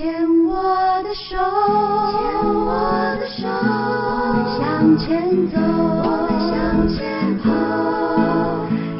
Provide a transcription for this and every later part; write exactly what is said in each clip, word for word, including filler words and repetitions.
牵我的手，牵我的手，我们向前走，我们向前跑。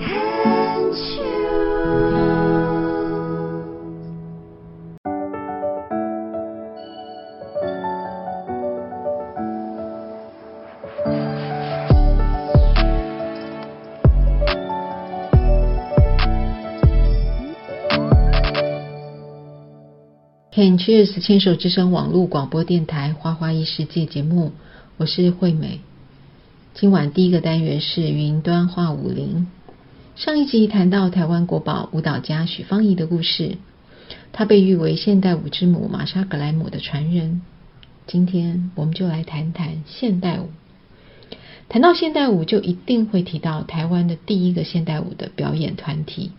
Can't you？Can Cheers 牵手之声网络广播电台花花异世界节目，我是惠美。今晚第一个单元是云端化舞林。上一集谈到台湾国宝舞蹈家许芳宜的故事，她被誉为现代舞之母玛莎格莱姆的传人。今天我们就来谈谈现代舞。谈到现代舞，就一定会提到台湾的第一个现代舞的表演团体，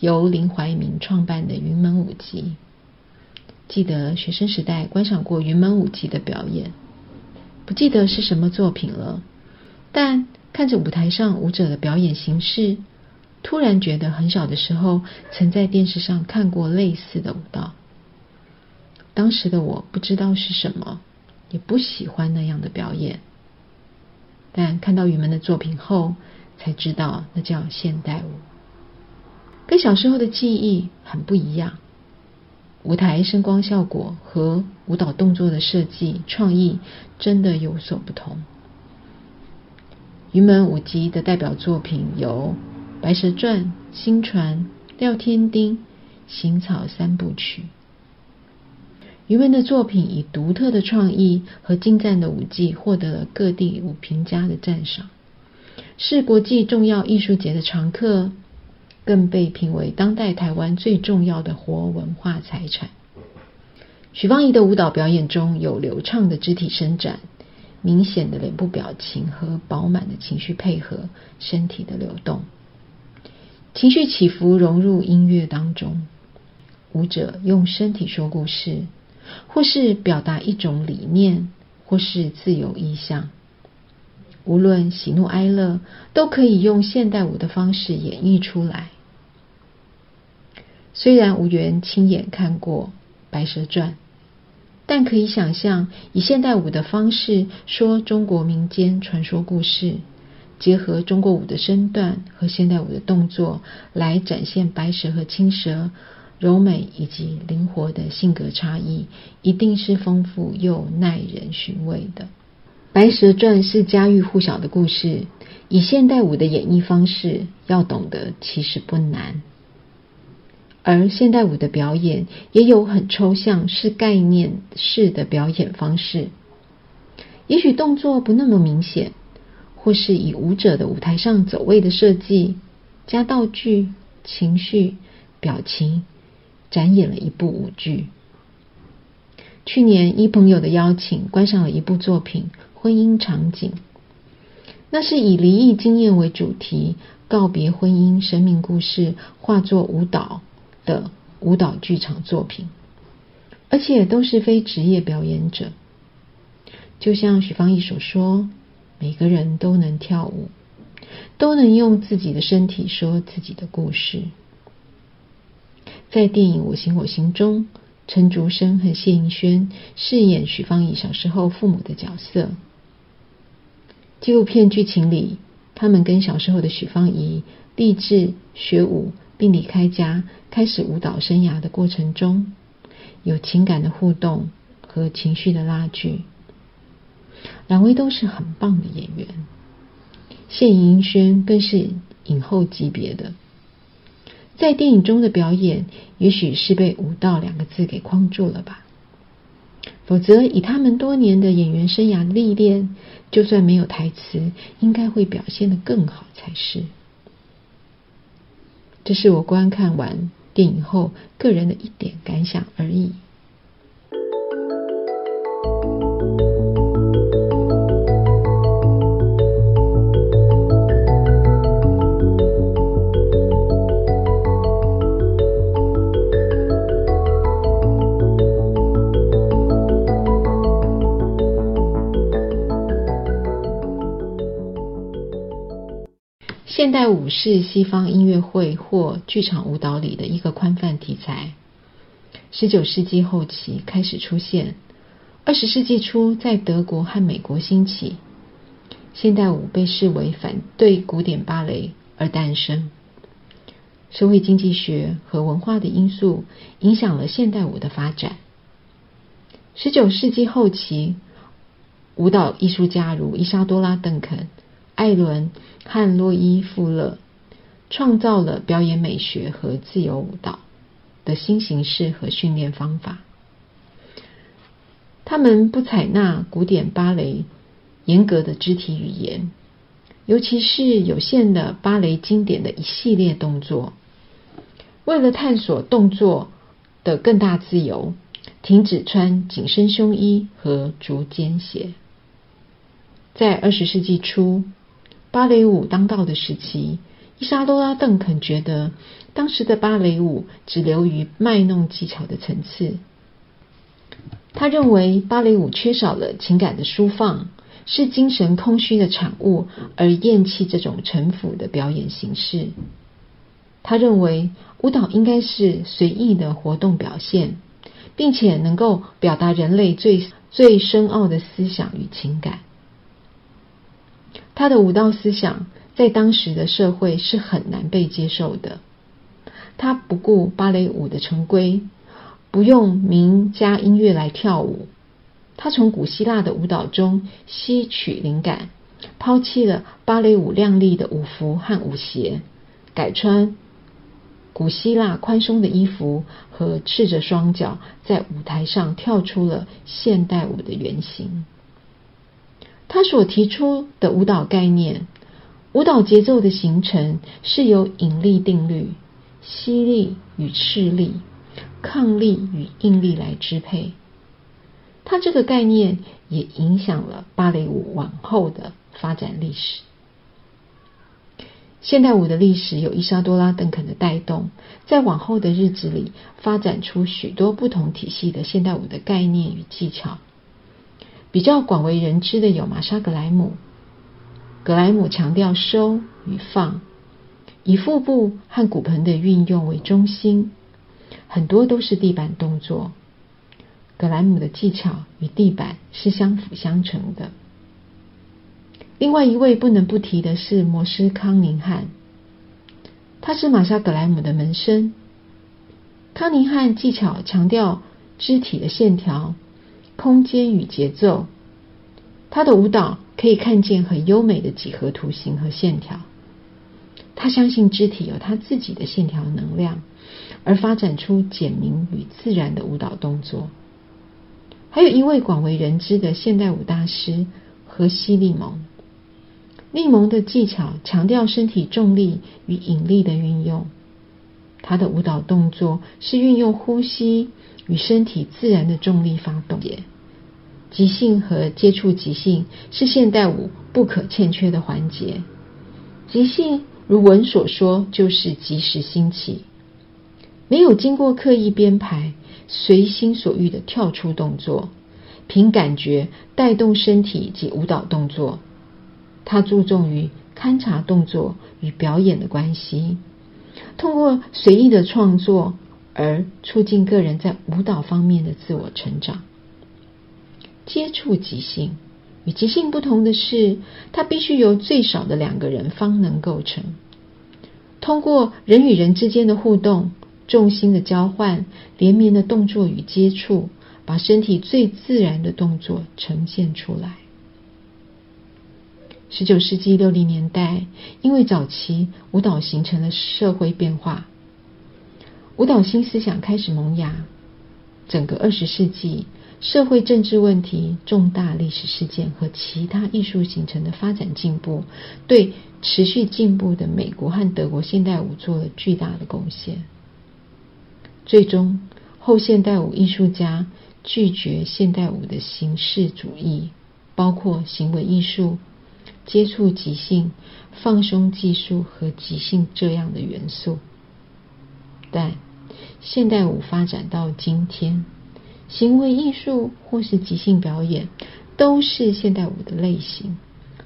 由林怀民创办的云门舞集。记得学生时代观赏过云门舞集的表演，不记得是什么作品了，但看着舞台上舞者的表演形式，突然觉得很小的时候曾在电视上看过类似的舞蹈。当时的我不知道是什么，也不喜欢那样的表演，但看到云门的作品后才知道那叫现代舞，跟小时候的记忆很不一样。舞台声光效果和舞蹈动作的设计创意真的有所不同。云门舞集的代表作品有《白蛇传》、《新传》、《廖天丁》、《行草》三部曲。云门的作品以独特的创意和精湛的舞技获得了各地舞评家的赞赏，是国际重要艺术节的常客，更被评为当代台湾最重要的活文化财产。许芳宜的舞蹈表演中有流畅的肢体伸展，明显的脸部表情和饱满的情绪配合身体的流动，情绪起伏融入音乐当中。舞者用身体说故事，或是表达一种理念，或是自由意象，无论喜怒哀乐都可以用现代舞的方式演绎出来。虽然无缘亲眼看过《白蛇传》，但可以想象以现代舞的方式说中国民间传说故事，结合中国舞的身段和现代舞的动作，来展现白蛇和青蛇柔美以及灵活的性格差异，一定是丰富又耐人寻味的。《白蛇传》是家喻户晓的故事，以现代舞的演绎方式要懂得其实不难。而现代舞的表演也有很抽象、是概念式的表演方式，也许动作不那么明显，或是以舞者的舞台上走位的设计，加道具、情绪、表情，展演了一部舞剧。去年依朋友的邀请，观赏了一部作品《婚姻场景》，那是以离异经验为主题，告别婚姻生命故事化作舞蹈的舞蹈剧场作品，而且都是非职业表演者。就像许芳宜所说，每个人都能跳舞，都能用自己的身体说自己的故事。在电影《我行我行》中，陈竹生和谢盈萱饰演许芳宜小时候父母的角色。纪录片剧情里，他们跟小时候的许芳宜立志学舞，并离开家开始舞蹈生涯的过程中，有情感的互动和情绪的拉锯。两位都是很棒的演员，谢盈萱更是影后级别的。在电影中的表演，也许是被舞蹈两个字给框住了吧，否则以他们多年的演员生涯历练，就算没有台词，应该会表现得更好才是。这是我观看完电影后个人的一点感想而已。现代舞是西方音乐会或剧场舞蹈里的一个宽泛题材，十九世纪后期开始出现，二十世纪初在德国和美国兴起。现代舞被视为反对古典芭蕾而诞生。社会经济学和文化的因素影响了现代舞的发展。十九世纪后期，舞蹈艺术家如伊莎多拉·邓肯、艾伦和洛伊·富勒创造了表演美学和自由舞蹈的新形式和训练方法。他们不采纳古典芭蕾严格的肢体语言，尤其是有限的芭蕾经典的一系列动作。为了探索动作的更大自由，停止穿紧身胸衣和竹尖鞋。在二十世纪初，芭蕾舞当道的时期，伊莎多拉·邓肯觉得当时的芭蕾舞只流于卖弄技巧的层次。他认为芭蕾舞缺少了情感的抒放，是精神空虚的产物，而厌弃这种城府的表演形式。他认为舞蹈应该是随意的活动表现，并且能够表达人类最最深奥的思想与情感。他的舞蹈思想在当时的社会是很难被接受的。他不顾芭蕾舞的成规，不用名家音乐来跳舞。他从古希腊的舞蹈中吸取灵感，抛弃了芭蕾舞亮丽的舞服和舞鞋，改穿古希腊宽松的衣服和赤着双脚，在舞台上跳出了现代舞的原型。他所提出的舞蹈概念，舞蹈节奏的形成是由引力定律、吸力与斥力、抗力与应力来支配。他这个概念也影响了芭蕾舞往后的发展历史。现代舞的历史有伊莎多拉·邓肯的带动，在往后的日子里发展出许多不同体系的现代舞的概念与技巧。比较广为人知的有玛莎·格莱姆。格莱姆强调收与放，以腹部和骨盆的运用为中心，很多都是地板动作。格莱姆的技巧与地板是相辅相成的。另外一位不能不提的是摩斯康宁汉，他是玛莎格莱姆的门生。康宁汉技巧强调肢体的线条、空间与节奏。他的舞蹈可以看见很优美的几何图形和线条。他相信肢体有他自己的线条能量，而发展出简明与自然的舞蹈动作。还有一位广为人知的现代舞大师荷西·利蒙。利蒙的技巧强调身体重力与引力的运用，他的舞蹈动作是运用呼吸与身体自然的重力发动。即兴和接触即兴是现代舞不可欠缺的环节。即兴如文所说，就是即时兴起，没有经过刻意编排，随心所欲的跳出动作，凭感觉带动身体及舞蹈动作。它注重于勘察动作与表演的关系，通过随意的创作而促进个人在舞蹈方面的自我成长。接触即兴与即兴不同的是，它必须由最少的两个人方能构成，通过人与人之间的互动、重心的交换、连绵的动作与接触，把身体最自然的动作呈现出来。十九世纪六零年代，因为早期舞蹈形成了社会变化，舞蹈新思想开始萌芽。整个二十世纪，社会政治问题、重大历史事件和其他艺术形成的发展进步，对持续进步的美国和德国现代舞做了巨大的贡献。最终，后现代舞艺术家拒绝现代舞的形式主义，包括行为艺术、接触即兴、放松技术和即兴这样的元素。但现代舞发展到今天，行为艺术或是即兴表演都是现代舞的类型，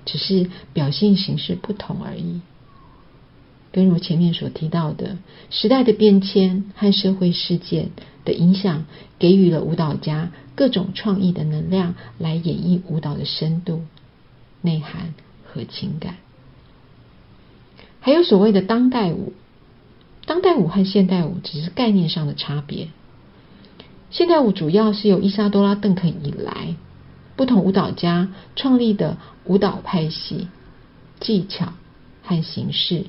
只是表现形式不同而已。跟如前面所提到的，时代的变迁和社会事件的影响，给予了舞蹈家各种创意的能量来演绎舞蹈的深度、内涵和情感。还有所谓的当代舞，当代舞和现代舞只是概念上的差别。现代舞主要是由伊莎多拉·邓肯以来不同舞蹈家创立的舞蹈派系、技巧和形式，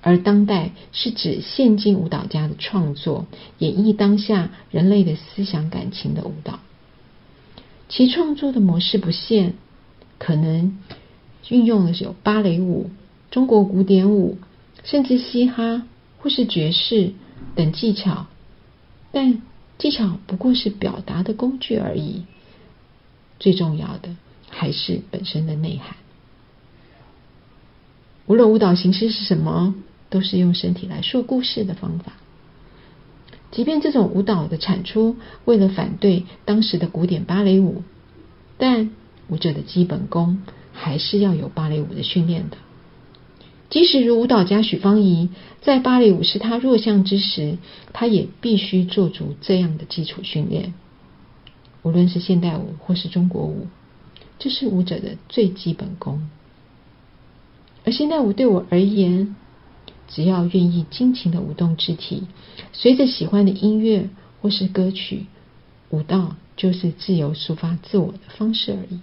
而当代是指现今舞蹈家的创作，演绎当下人类的思想感情的舞蹈。其创作的模式不限，可能运用的是有芭蕾舞、中国古典舞，甚至嘻哈或是爵士等技巧，但技巧不过是表达的工具而已，最重要的还是本身的内涵。无论舞蹈形式是什么，都是用身体来说故事的方法。即便这种舞蹈的产出为了反对当时的古典芭蕾舞，但舞者的基本功还是要有芭蕾舞的训练的。即使如舞蹈家许芳宜，在芭蕾舞是她弱项之时，她也必须做足这样的基础训练。无论是现代舞或是中国舞，这是舞者的最基本功。而现代舞对我而言，只要愿意尽情的舞动肢体，随着喜欢的音乐或是歌曲，舞蹈就是自由抒发自我的方式而已。